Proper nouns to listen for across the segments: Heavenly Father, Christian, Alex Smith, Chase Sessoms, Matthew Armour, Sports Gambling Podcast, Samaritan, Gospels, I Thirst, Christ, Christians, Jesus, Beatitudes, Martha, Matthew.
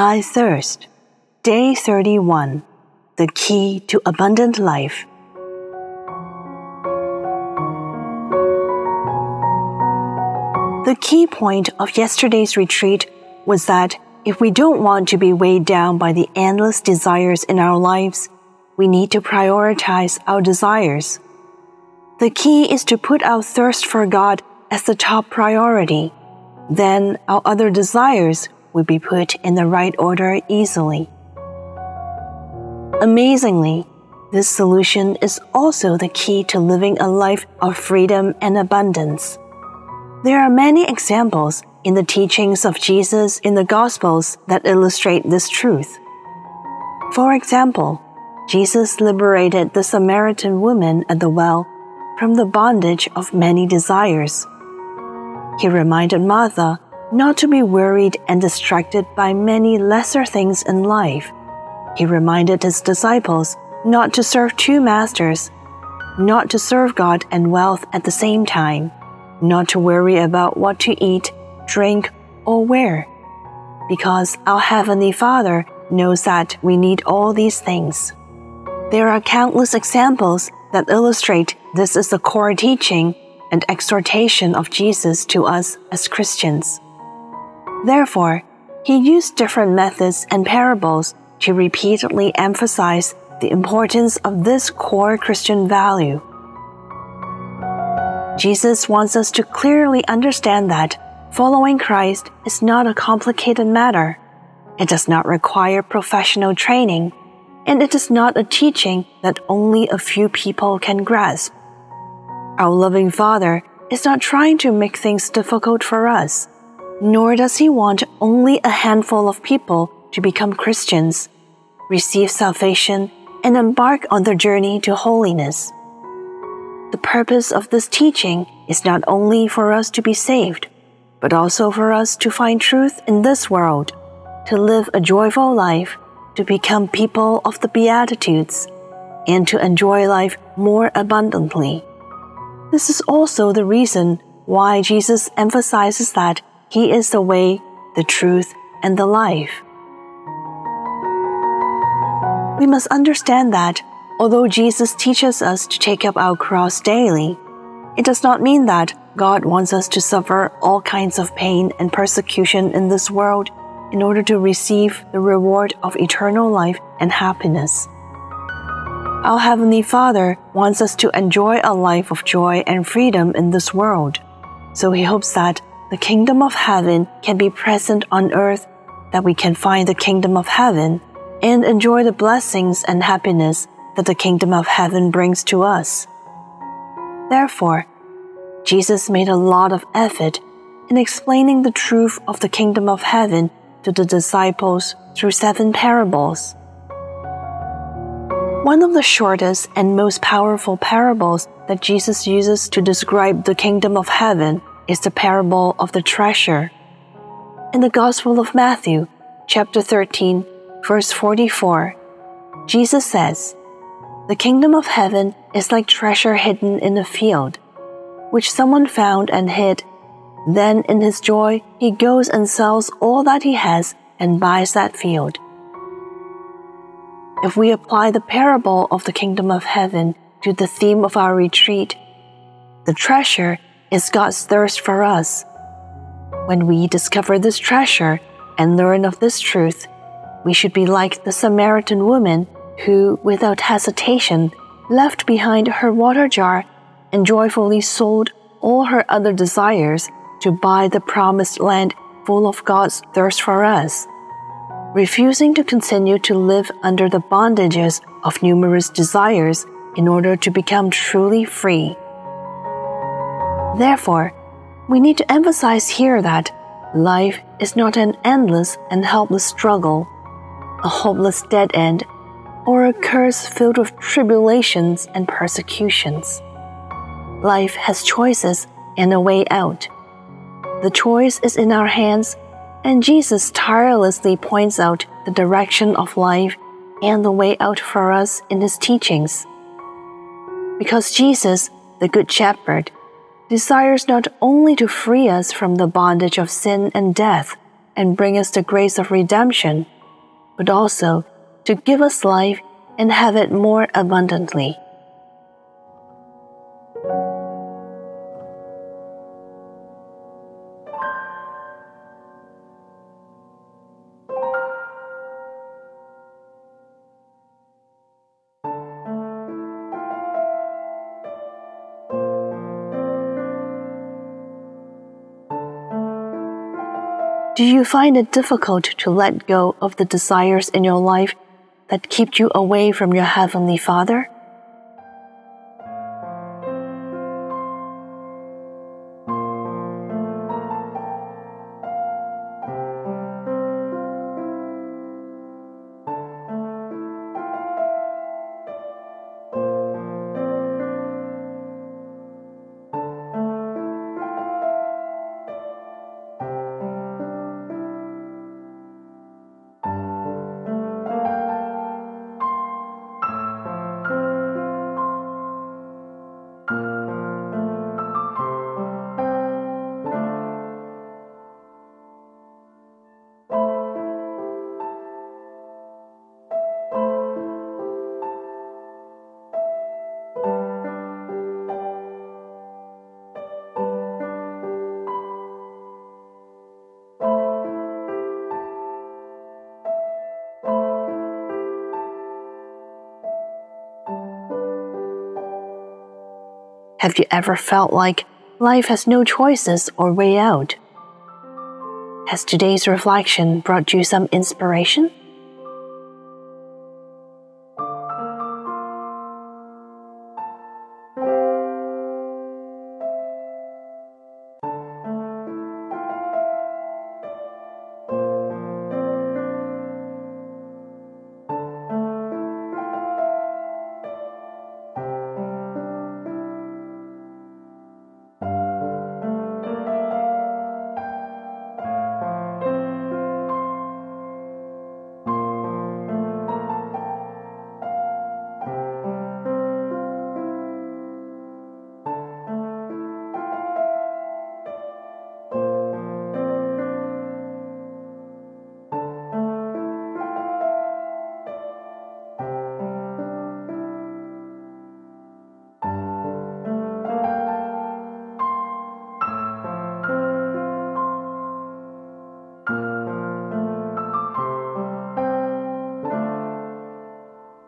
I Thirst, Day 31, The Key to Abundant Life. The key point of yesterday's retreat was that if we don't want to be weighed down by the endless desires in our lives, we need to prioritize our desires. The key is to put our thirst for God as the top priority. Then our other desires would be put in the right order easily. Amazingly, this solution is also the key to living a life of freedom and abundance. There are many examples in the teachings of Jesus in the Gospels that illustrate this truth. For example, Jesus liberated the Samaritan woman at the well from the bondage of many desires. He reminded Martha not to be worried and distracted by many lesser things in life. He reminded his disciples not to serve two masters, not to serve God and wealth at the same time, not to worry about what to eat, drink, or wear, because our Heavenly Father knows that we need all these things. There are countless examples that illustrate this is the core teaching and exhortation of Jesus to us as Christians. Therefore, he used different methods and parables to repeatedly emphasize the importance of this core Christian value. Jesus wants us to clearly understand that following Christ is not a complicated matter. It does not require professional training, and it is not a teaching that only a few people can grasp. Our loving Father is not trying to make things difficult for us, nor does He want only a handful of people to become Christians, receive salvation, and embark on their journey to holiness. The purpose of this teaching is not only for us to be saved, but also for us to find truth in this world, to live a joyful life, to become people of the Beatitudes, and to enjoy life more abundantly. This is also the reason why Jesus emphasizes that He is the way, the truth, and the life. We must understand that although Jesus teaches us to take up our cross daily, it does not mean that God wants us to suffer all kinds of pain and persecution in this world in order to receive the reward of eternal life and happiness. Our Heavenly Father wants us to enjoy a life of joy and freedom in this world, so He hopes that the kingdom of heaven can be present on earth, that we can find the kingdom of heaven and enjoy the blessings and happiness that the kingdom of heaven brings to us. Therefore, Jesus made a lot of effort in explaining the truth of the kingdom of heaven to the disciples through 7 parables. One of the shortest and most powerful parables that Jesus uses to describe the kingdom of heaven is the parable of the treasure. In the Gospel of Matthew, chapter 13, verse 44, Jesus says, "The kingdom of heaven is like treasure hidden in a field, which someone found and hid. Then in his joy, he goes and sells all that he has and buys that field." If we apply the parable of the kingdom of heaven to the theme of our retreat, the treasure is God's thirst for us. When we discover this treasure and learn of this truth, we should be like the Samaritan woman who, without hesitation, left behind her water jar and joyfully sold all her other desires to buy the promised land full of God's thirst for us, refusing to continue to live under the bondages of numerous desires in order to become truly free. Therefore, we need to emphasize here that life is not an endless and helpless struggle, a hopeless dead end, or a curse filled with tribulations and persecutions. Life has choices and a way out. The choice is in our hands, and Jesus tirelessly points out the direction of life and the way out for us in His teachings. Because Jesus, the Good Shepherd, desires not only to free us from the bondage of sin and death and bring us the grace of redemption, but also to give us life and have it more abundantly. Do you find it difficult to let go of the desires in your life that keep you away from your Heavenly Father? Have you ever felt like life has no choices or way out? Has today's reflection brought you some inspiration?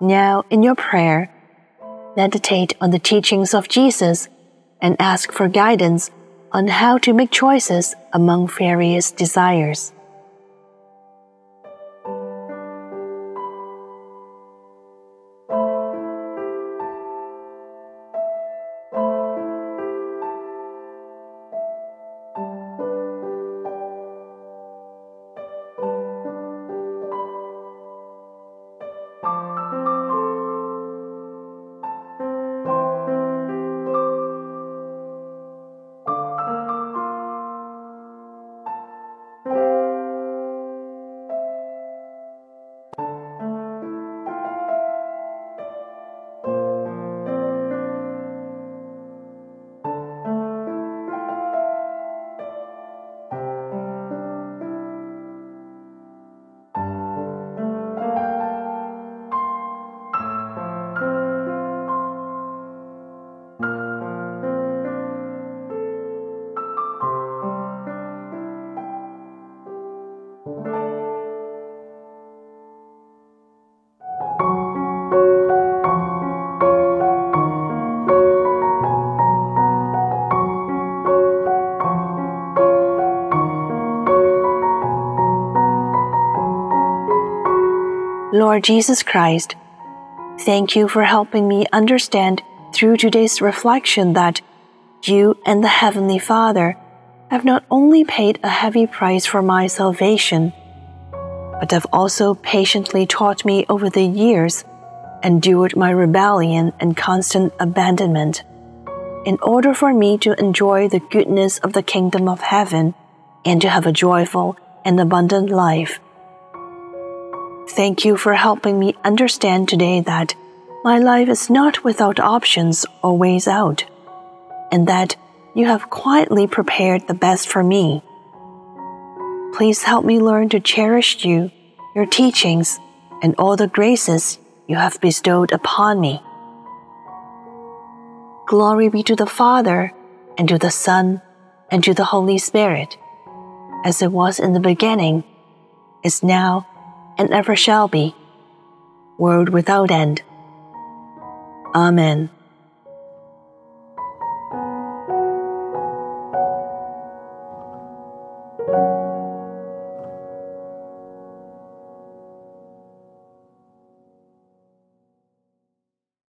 Now, in your prayer, meditate on the teachings of Jesus and ask for guidance on how to make choices among various desires. Lord Jesus Christ, thank you for helping me understand through today's reflection that you and the Heavenly Father have not only paid a heavy price for my salvation, but have also patiently taught me over the years, endured my rebellion and constant abandonment, in order for me to enjoy the goodness of the kingdom of heaven and to have a joyful and abundant life. Thank you for helping me understand today that my life is not without options or ways out, and that you have quietly prepared the best for me. please help me learn to cherish you, your teachings, and all the graces you have bestowed upon me. Glory be to the Father, and to the Son, and to the Holy Spirit, as it was in the beginning, is now, and ever shall be, world without end. Amen.